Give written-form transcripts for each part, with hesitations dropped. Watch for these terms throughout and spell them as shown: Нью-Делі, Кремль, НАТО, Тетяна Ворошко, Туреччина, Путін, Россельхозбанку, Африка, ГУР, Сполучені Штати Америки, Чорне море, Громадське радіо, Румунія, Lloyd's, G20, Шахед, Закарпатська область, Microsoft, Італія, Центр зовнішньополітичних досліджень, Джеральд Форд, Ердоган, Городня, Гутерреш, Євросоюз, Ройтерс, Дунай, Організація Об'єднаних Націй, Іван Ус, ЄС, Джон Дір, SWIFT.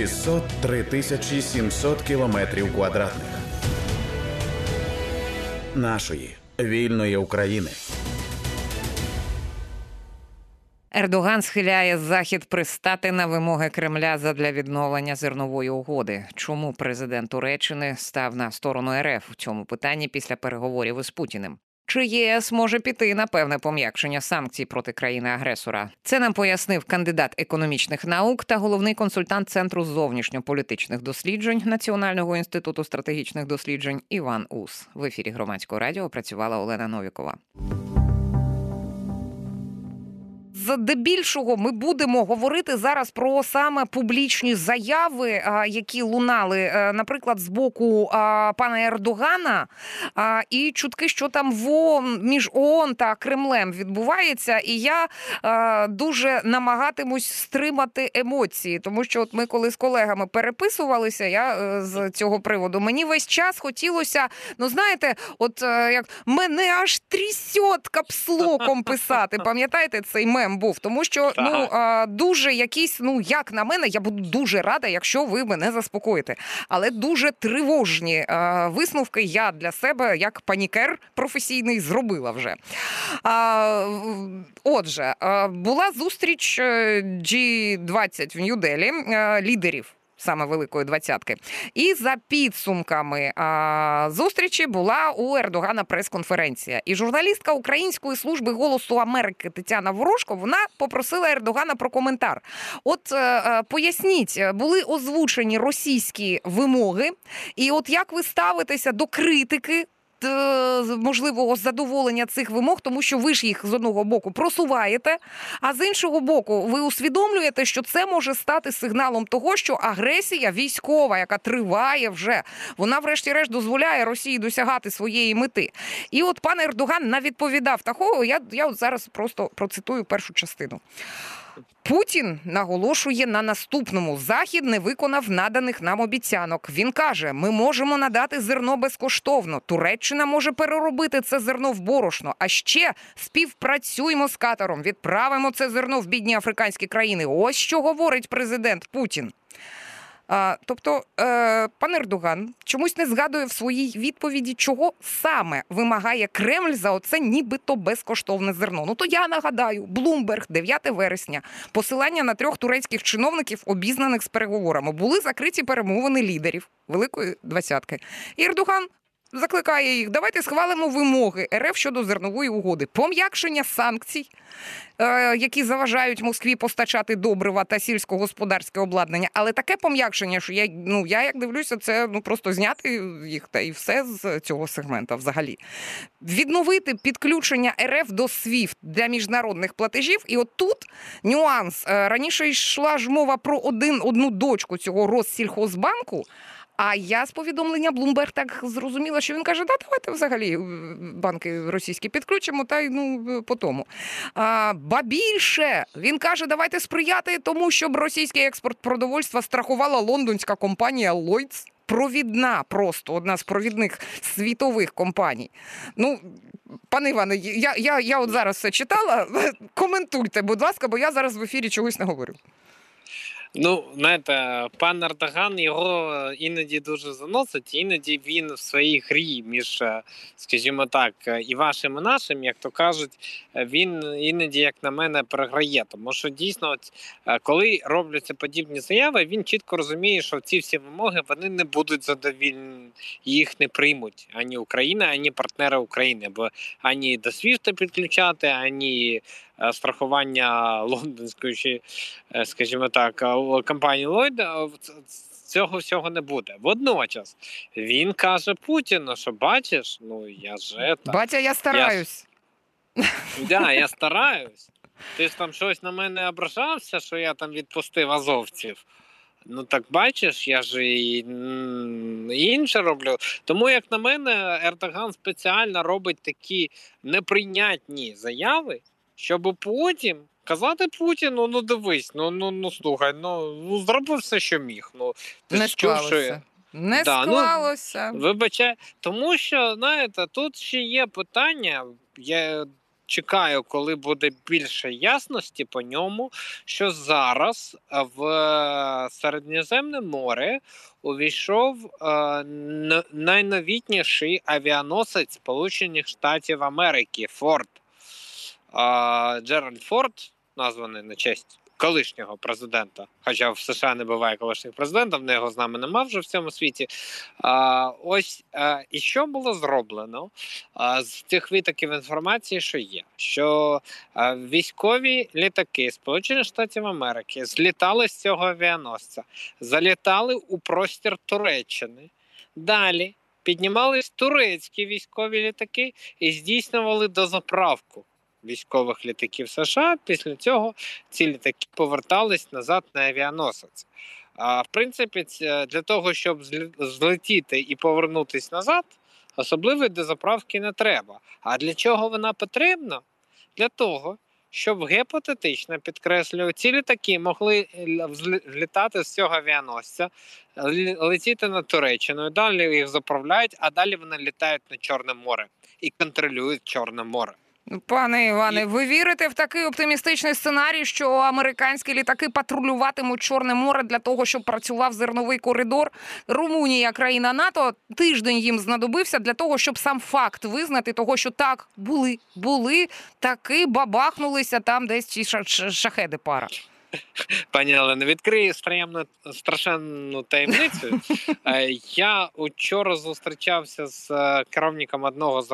600–3700 кілометрів квадратних. Нашої вільної України. Ердоган схиляє Захід пристати на вимоги Кремля задля відновлення зернової угоди. Чому президент Туреччини став на сторону РФ у цьому питанні після переговорів із Путіним? Чи ЄС може піти на певне пом'якшення санкцій проти країни-агресора? Це нам пояснив кандидат економічних наук та головний консультант Центру зовнішньополітичних досліджень Національного інституту стратегічних досліджень Іван Ус. В ефірі Громадського радіо працювала Олена Новікова. Здебільшого ми будемо говорити зараз про саме публічні заяви, які лунали, наприклад, з боку пана Ердогана, і чутки, що там між ООН та Кремлем відбувається. І я дуже намагатимусь стримати емоції, тому що от ми коли з колегами переписувалися, я з цього приводу, мені весь час хотілося, як мене аж трясет капслоком писати, пам'ятаєте цей мем? Був, тому що дуже якісь, як на мене, я буду дуже рада, якщо ви мене заспокоїте. Але дуже тривожні висновки я для себе, як панікер професійний, зробила вже. Отже, була зустріч G20 в Нью-Делі, лідерів саме Великої Двадцятки. І за підсумками зустрічі була у Ердогана прес-конференція. І журналістка Української служби «Голосу Америки» Тетяна Ворошко, вона попросила Ердогана про коментар. От поясніть, були озвучені російські вимоги, і от як ви ставитеся до критики можливого задоволення цих вимог, тому що ви ж їх з одного боку просуваєте, а з іншого боку ви усвідомлюєте, що це може стати сигналом того, що агресія військова, яка триває вже, вона врешті-решт дозволяє Росії досягати своєї мети. І от пан Ердоган навідповідав такого, я от зараз просто процитую першу частину. Путін наголошує на наступному. Захід не виконав наданих нам обіцянок. Він каже, ми можемо надати зерно безкоштовно. Туреччина може переробити це зерно в борошно. А ще співпрацюємо з Катаром, відправимо це зерно в бідні африканські країни. Ось що говорить президент Путін. Тобто, пан Ердоган чомусь не згадує в своїй відповіді, чого саме вимагає Кремль за оце нібито безкоштовне зерно. Ну то я нагадаю, Блумберг, 9 вересня, посилання на 3 турецьких чиновників, обізнаних з переговорами. Були закриті перемовини лідерів Великої Двадцятки. І Ердоган закликає їх, давайте схвалимо вимоги РФ щодо зернової угоди. Пом'якшення санкцій, які заважають Москві постачати добрива та сільськогосподарське обладнання. Але таке пом'якшення, що я як дивлюся, це просто зняти їх та і все з цього сегмента взагалі. Відновити підключення РФ до SWIFT для міжнародних платежів. І от тут нюанс. Раніше йшла ж мова про одну дочку цього Россельхозбанку, а я з повідомлення Блумберг так зрозуміла, що він каже, давайте взагалі банки російські підключимо, та й по тому. Ба більше, він каже, давайте сприяти тому, щоб російський експорт продовольства страхувала лондонська компанія Lloyd's. Провідна просто, одна з провідних світових компаній. Пане Іване, я от зараз все читала, коментуйте, будь ласка, бо я зараз в ефірі чогось не говорю. Пан Ердоган його іноді дуже заносить, іноді він в своїй грі між, скажімо так, і вашим, і нашим, як то кажуть, він іноді, як на мене, програє. Тому що дійсно, коли робляться подібні заяви, він чітко розуміє, що ці всі вимоги, вони не будуть задовільні, їх не приймуть ані Україна, ані партнери України, бо ані до SWIFT підключати, ані страхування лондонської, скажімо так, компанії Lloyd, цього всього не буде. Водночас він каже Путіну, що бачиш, я же... Батя, я стараюсь. Да, я стараюсь. Ти ж там щось на мене ображався, що я там відпустив азовців. Так бачиш, я ж і інше роблю. Тому, як на мене, Ердоган спеціально робить такі неприйнятні заяви, щоб потім казати Путіну, дивись, слухай, зробив все, що міг. Не склалося. Не склалося. Вибачай. Тому що, тут ще є питання, чекаю, коли буде більше ясності по ньому, що зараз в Середземне море увійшов найновітніший авіаносець Сполучених Штатів Америки Форд. Джеральд Форд, названий на честь колишнього президента, хоча в США не буває колишніх президентів, його з нами нема вже в цьому світі. І що було зроблено з тих витоків інформації, що є? Що військові літаки Сполучених Штатів Америки злітали з цього авіаносця, залітали у простір Туреччини, далі піднімались турецькі військові літаки і здійснювали дозаправку військових літаків США. Після цього ці літаки повертались назад на авіаносець. В принципі, для того, щоб злетіти і повернутись назад, особливої дозаправки не треба. А для чого вона потрібна? Для того, щоб гіпотетично, підкреслюю, ці літаки могли літати з цього авіаносця, летіти на Туреччину, далі їх заправляють, а далі вони літають на Чорне море і контролюють Чорне море. Пане Іване, ви вірите в такий оптимістичний сценарій, що американські літаки патрулюватимуть Чорне море для того, щоб працював зерновий коридор? Румунія, країна НАТО, тиждень їм знадобився для того, щоб сам факт визнати того, що так, були, таки бабахнулися там десь ці шахеди пара. Пані Олена, відкрию страшенну таємницю. Я вчора зустрічався з керівником одного з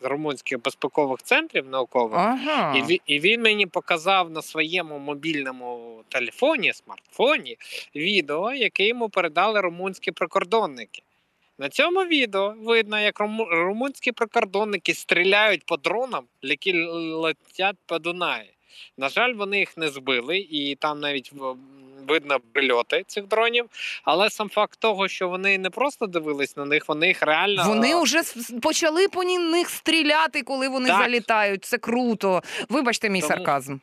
румунських безпекових центрів наукових, ага. І він мені показав на своєму мобільному телефоні, смартфоні, відео, яке йому передали румунські прикордонники. На цьому відео видно, як румунські прикордонники стріляють по дронам, які летять по Дунаю. На жаль, вони їх не збили, і там навіть видно прильоти цих дронів. Але сам факт того, що вони не просто дивились на них, вони їх реально... Вони вже почали по них стріляти, коли вони так залітають. Це круто. Вибачте мій сарказм.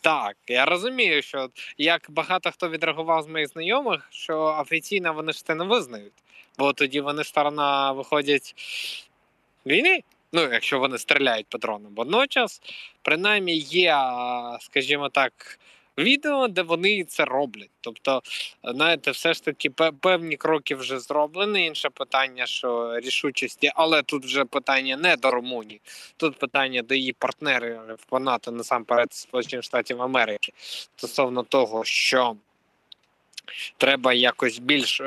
Так, я розумію, що як багато хто відреагував з моїх знайомих, що офіційно вони ж це не визнають. Бо тоді вони сторона виходять війни. Ну, якщо вони стріляють по дронам. Водночас, принаймні, є, скажімо так, відео, де вони це роблять. Тобто, знаєте, все ж таки певні кроки вже зроблені. Інше питання, що рішучості, але тут вже питання не до Румунії. Тут питання до її партнерів по НАТО, насамперед Сполучених Штатів Америки, стосовно того, що треба якось більш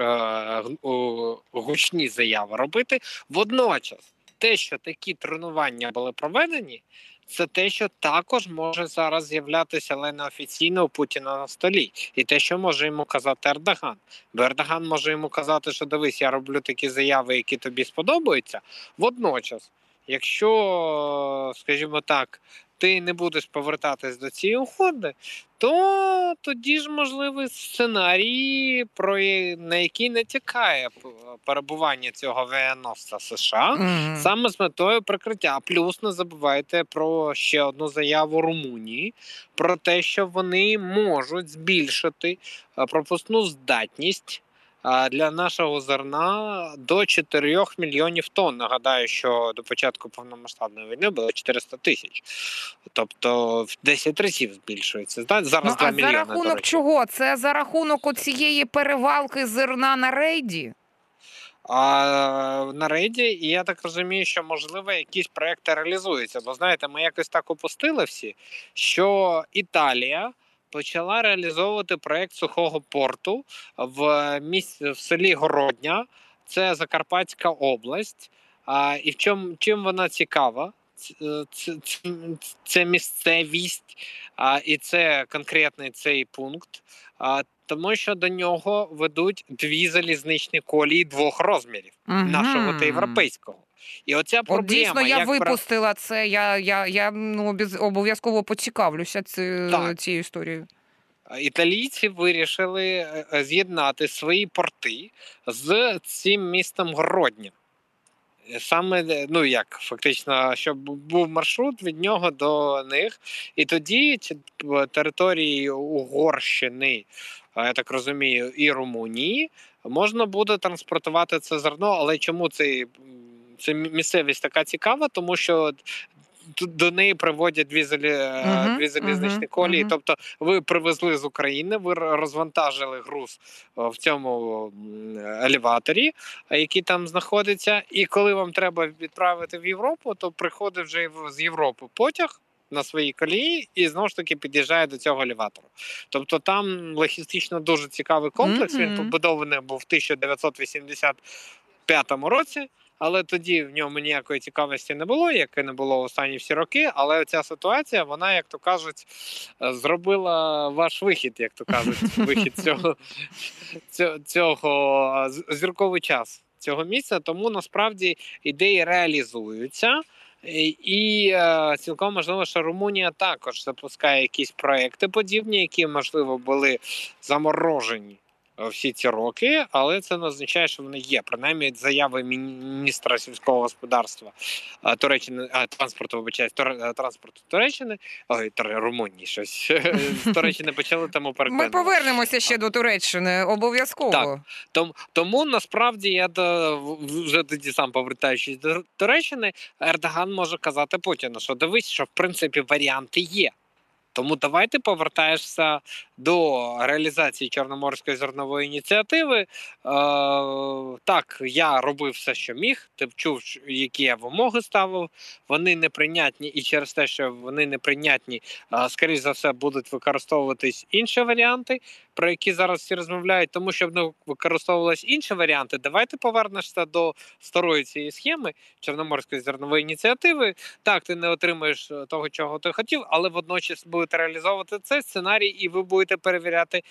гучні заяви робити. Водночас, те, що такі тренування були проведені, це те, що також може зараз з'являтися, але неофіційно, у Путіна на столі. І те, що може йому казати Ердоган. Бо Ердоган може йому казати, що дивись, я роблю такі заяви, які тобі сподобаються. Водночас, якщо, скажімо так, ти не будеш повертатись до цієї угоди, то тоді ж можливий сценарій, на який не тікає перебування цього авіаносця США, саме з метою прикриття. Плюс не забувайте про ще одну заяву Румунії, про те, що вони можуть збільшити пропускну здатність для нашого зерна до 4 мільйонів тонн. Нагадаю, що до початку повномасштабної війни було 400 тисяч. Тобто в 10 разів збільшується. Зараз 2 мільйони. За рахунок чого? Це за рахунок оцієї перевалки зерна на рейді? На рейді, і я так розумію, що, можливо, якісь проекти реалізуються. Бо, знаєте, ми якось так опустили всі, що Італія почала реалізовувати проєкт сухого порту в селі Городня, це Закарпатська область. І в чим вона цікава? Це місцевість, і це конкретний цей пункт, тому що до нього ведуть 2 залізничні колії 2 розмірів, нашого та європейського. І оця проблема, дійсно, я випустила це, я обов'язково поцікавлюся цією історією. Італійці вирішили з'єднати свої порти з цим містом Городня. Саме, фактично, щоб був маршрут від нього до них. І тоді території Угорщини, я так розумію, і Румунії, можна буде транспортувати це зерно. Але чому це місцевість така цікава? Тому що до неї приводять дві залізничні колії. Тобто ви привезли з України, ви розвантажили груз в цьому елеваторі, який там знаходиться, і коли вам треба відправити в Європу, то приходить вже з Європи потяг на своїй колії і знову ж таки під'їжджає до цього елеватора. Тобто там логістично дуже цікавий комплекс, він побудований був в 1985 році, але тоді в ньому ніякої цікавості не було, яке не було останні всі роки, але ця ситуація, вона, як то кажуть, зробила ваш вихід, як то кажуть, вихід цього зірковий час цього місця, тому насправді ідеї реалізуються. І цілком можливо, що Румунія також запускає якісь проекти подібні, які, можливо, були заморожені всі ці роки, але це не означає, що вони є. Принаймні, заяви міністра сільського господарства Туреччини, транспорту Туреччини, Румунії щось, з Туреччини почали, тому переконували. Ми повернемося ще до Туреччини, обов'язково. Так, тому, насправді, я вже тоді сам, повертаючись до Туреччини, Ердоган може казати Путіну, що дивись, що в принципі варіанти є. Тому давайте повертаєшся до реалізації Чорноморської зернової ініціативи. Так, я робив все, що міг. Ти чув, які я вимоги ставив. Вони неприйнятні, і через те, що вони неприйнятні, скоріш за все, будуть використовуватись інші варіанти, про які зараз всі розмовляють. Тому, щоб не використовувалися інші варіанти, давайте повернешся до старої цієї схеми Чорноморської зернової ініціативи. Так, ти не отримаєш того, чого ти хотів, але водночас буде реалізовувати цей сценарій, і ви будете перевіряти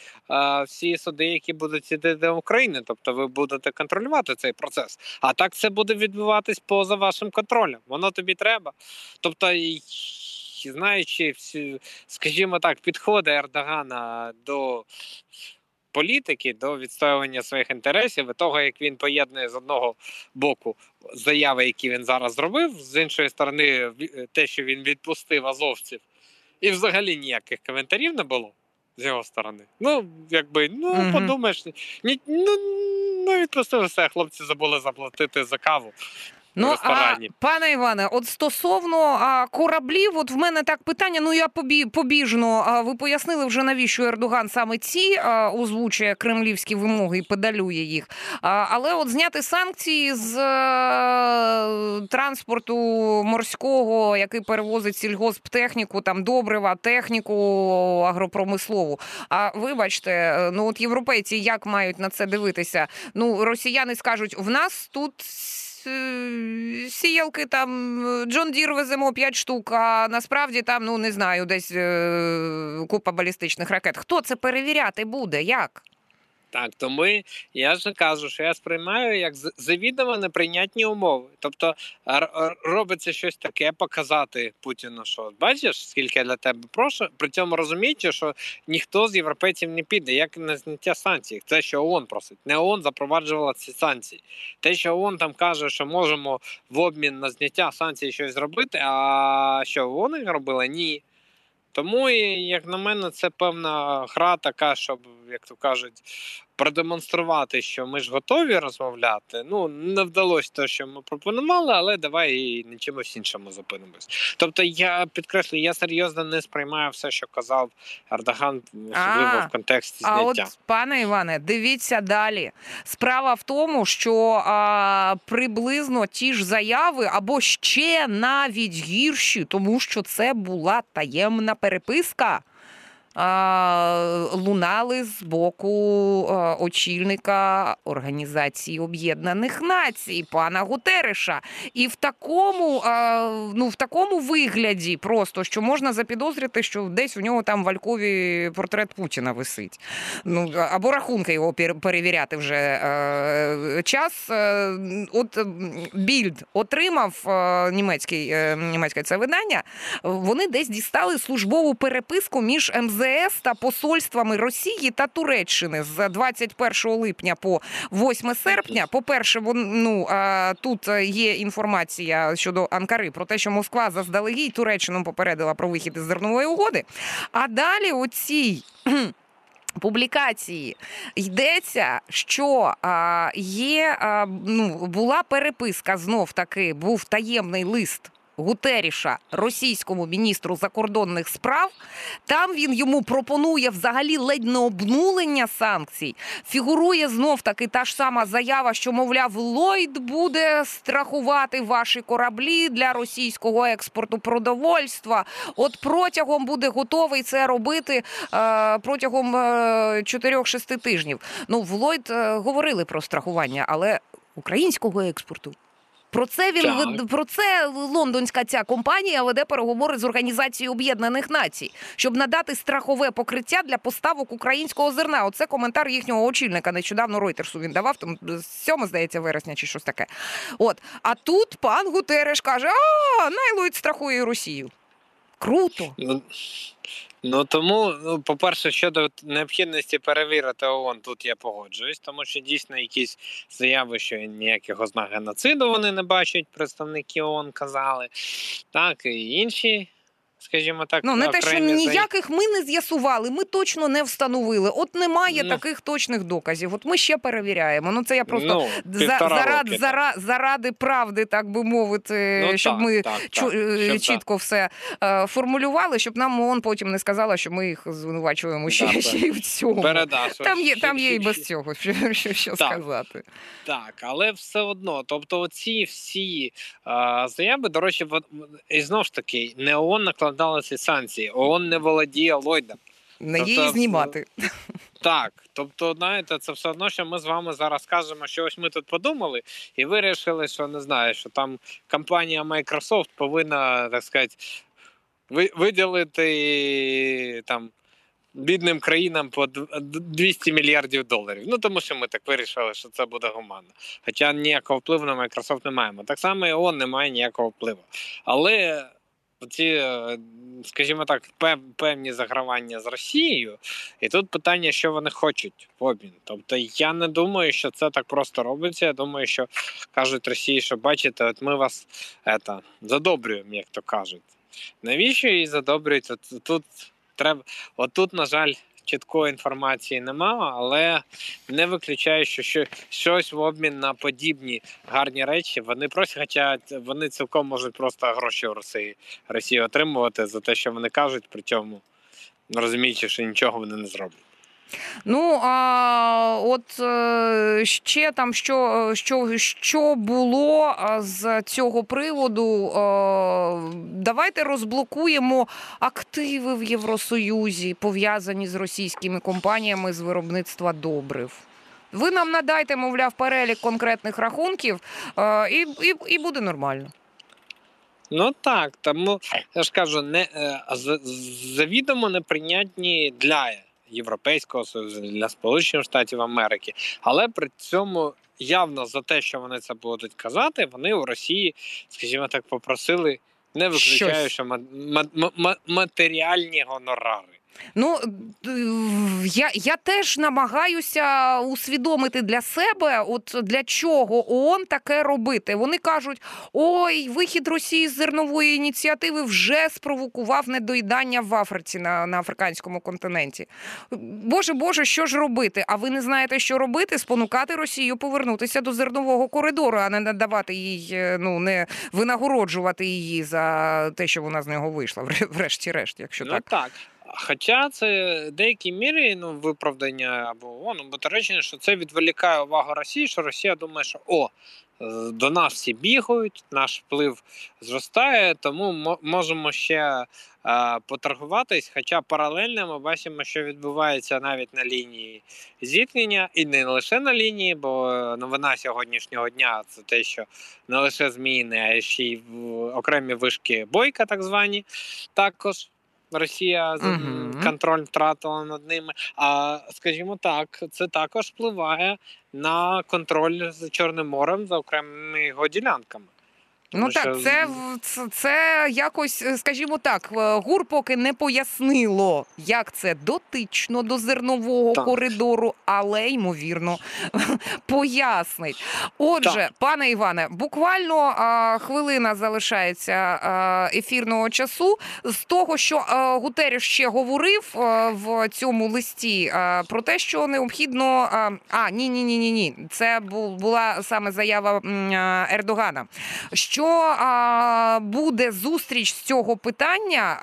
всі суди, які будуть йти до України. Тобто ви будете контролювати цей процес. А так це буде відбуватись поза вашим контролем. Воно тобі треба. Тобто, знаючи всі, скажімо так, підходи Ердогана до політики, до відстоювання своїх інтересів, і того, як він поєднує з одного боку заяви, які він зараз зробив, з іншої сторони те, що він відпустив азовців, і взагалі ніяких коментарів не було з його сторони. Подумаєш, відпустили все, хлопці забули заплатити за каву. Пане Іване, от стосовно кораблів, от в мене так питання, я побіжно, ви пояснили вже, навіщо Ердоган саме ці озвучує кремлівські вимоги і педалює їх, але от зняти санкції з транспорту морського, який перевозить сільгосптехніку, там добрива, техніку агропромислову, а вибачте, от європейці як мають на це дивитися? Росіяни скажуть, в нас тут сіялки, там Джон Дір веземо 5 штук, а насправді там, десь купа балістичних ракет. Хто це перевіряти буде? Як? Так, то я ж кажу, що я сприймаю як завідомо неприйнятні умови. Тобто робиться щось таке, показати Путіну, що бачиш, скільки я для тебе прошу, при цьому розуміючи, що ніхто з європейців не піде, як на зняття санкцій. Це, що ООН просить. Не ООН запроваджувала ці санкції. Те, що ООН там каже, що можемо в обмін на зняття санкцій щось зробити, а що ООН їх робила? Ні. Тому, як на мене, це певна гра така, щоб, як то кажуть, продемонструвати, що ми ж готові розмовляти. Не вдалося те, що ми пропонували, але давай і на чимось іншому зупинимось. Тобто, я підкреслю, я серйозно не сприймаю все, що казав Ердоган, особливо в контексті зняття. Пане Іване, дивіться далі. Справа в тому, що приблизно ті ж заяви, або ще навіть гірші, тому що це була таємна переписка, лунали з боку очільника Організації Об'єднаних Націй, пана Гутерреша. І в такому вигляді просто, що можна запідозрити, що десь у нього там в алькові портрет Путіна висить. Або рахунки його перевіряти вже час. От Більд отримав німецьке це видання, вони десь дістали службову переписку між МЗ та посольствами Росії та Туреччини з 21 липня по 8 серпня. По-перше, тут є інформація щодо Анкари про те, що Москва заздалегідь Туреччину попередила про вихід із зернової угоди. А далі у цій публікації йдеться, що була переписка, знов таки, був таємний лист Гутерріша російському міністру закордонних справ. Там він йому пропонує взагалі ледь не обнулення санкцій. Фігурує знов-таки та ж сама заява, що, мовляв, Lloyd буде страхувати ваші кораблі для російського експорту продовольства. От протягом буде готовий це робити протягом 4-6 тижнів. Ну, в Lloyd говорили про страхування, але українського експорту. Про це лондонська ця компанія веде переговори з Організацією Об'єднаних Націй, щоб надати страхове покриття для поставок українського зерна. Оце коментар їхнього очільника. Нещодавно Ройтерсу він давав, там 7, здається, вересня чи щось таке. От. А тут пан Гутерреш каже, Lloyd страхує Росію. Круто. Тому, по-перше, щодо необхідності перевірити ООН, тут я погоджуюсь, тому що дійсно якісь заяви, що ніяких ознак геноциду вони не бачать, представники ООН казали, так, і інші, скажімо так. Ну, не те, що ніяких ми не з'ясували, ми точно не встановили, от немає таких точних доказів, от ми ще перевіряємо, це я просто заради правди, так би мовити, щоб чітко все формулювали, щоб нам ООН потім не сказала, що ми їх звинувачуємо ще й в цьому. Там є і без цього, що сказати. Так, але все одно, тобто оці всі заяви, до речі, і знову ж таки, не ООН накладалися санкції, ООН не володіє Ллойдом. Не її знімати. Так, тобто, знаєте, це все одно, що ми з вами зараз кажемо, що ось ми тут подумали і вирішили, що, не знаю, що там компанія Microsoft повинна, так сказати, виділити там бідним країнам по 200 мільярдів доларів. Тому що ми так вирішили, що це буде гуманно. Хоча ніякого впливу на Microsoft не маємо. Так само і ООН не має ніякого впливу. Але ці, скажімо так, певні загравання з Росією, і тут питання, що вони хочуть в обмін. Тобто я не думаю, що це так просто робиться, я думаю, що кажуть Росії, що бачите, от ми вас задобрюємо, як то кажуть. Навіщо її задобрюють? Тут, на жаль, чіткої інформації немає, але не виключаю, що щось в обмін на подібні гарні речі вони просять, хоча вони цілком можуть просто гроші у Росії отримувати за те, що вони кажуть, при цьому розуміючи, що нічого вони не зроблять. Ще там, що було з цього приводу, давайте розблокуємо активи в Євросоюзі, пов'язані з російськими компаніями з виробництва добрив. Ви нам надайте, мовляв, перелік конкретних рахунків, і буде нормально. Так, тому, я ж кажу, завідомо неприйнятні для Європейського Союзу, для Сполучених Штатів Америки. Але при цьому явно за те, що вони це будуть казати, вони у Росії, скажімо так, попросили, не виключаючи матеріальні гонорари. Я теж намагаюся усвідомити для себе, от для чого ООН таке робити. Вони кажуть, вихід Росії з зернової ініціативи вже спровокував недоїдання в Африці, на африканському континенті. Боже, що ж робити? А ви не знаєте, що робити? Спонукати Росію повернутися до зернового коридору, а не надавати їй, не винагороджувати її за те, що вона з нього вийшла, врешті-решт, якщо так. Хоча це в деякій мірі виправдання або речення, що це відволікає увагу Росії, що Росія думає, що до нас всі бігають, наш вплив зростає, тому можемо ще поторгуватись, хоча паралельно ми бачимо, що відбувається навіть на лінії зіткнення, і не лише на лінії, бо новина сьогоднішнього дня – це те, що не лише зміни, а ще й окремі вишки бойка так звані також. Росія контроль втратила над ними. А, скажімо так, це також впливає на контроль за Чорним морем, за окремими його ділянками. Це якось, скажімо так, ГУР поки не пояснило, як це дотично до зернового коридору, але, ймовірно, пояснить. Отже, пане Іване, буквально хвилина залишається ефірного часу. З того, що Гутерріш ще говорив в цьому листі, про те, що необхідно... Це була саме заява Ердогана, що що буде зустріч з цього питання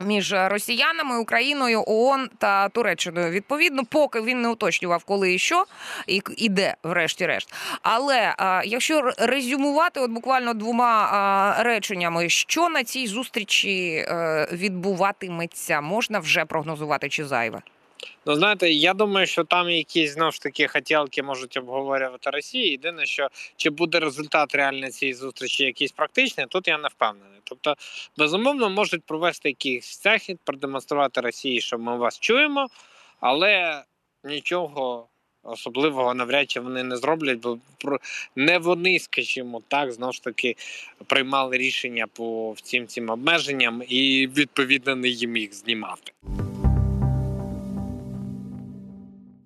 між росіянами, Україною, ООН та Туреччиною. Відповідно, поки він не уточнював, коли і що, і де, врешті-решт. Але якщо резюмувати от буквально двома реченнями, що на цій зустрічі відбуватиметься, можна вже прогнозувати чи зайве? Ну, знаєте, я думаю, що там якісь, знову ж таки, хотілки можуть обговорювати Росії. Єдине, що чи буде результат реально цієї зустрічі якийсь практичний, тут я не впевнений. Тобто, безумовно, можуть провести якийсь захід, продемонструвати Росії, що ми вас чуємо, але нічого особливого навряд чи вони не зроблять, бо не вони, скажімо так, знову ж таки, приймали рішення по всім цим обмеженням і, відповідно, не їм їх знімати.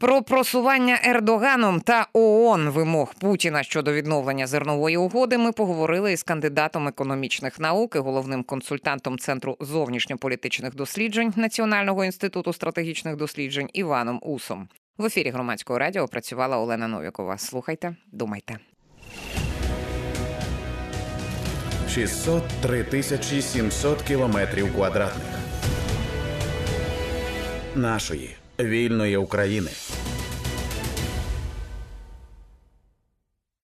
Про просування Ердоганом та ООН вимог Путіна щодо відновлення зернової угоди ми поговорили із кандидатом економічних наук і головним консультантом Центру зовнішньополітичних досліджень Національного інституту стратегічних досліджень Іваном Усом. В ефірі Громадського радіо працювала Олена Новікова. Слухайте, думайте. 603 тисячі 700 кілометрів квадратних. Нашої. Вільної України.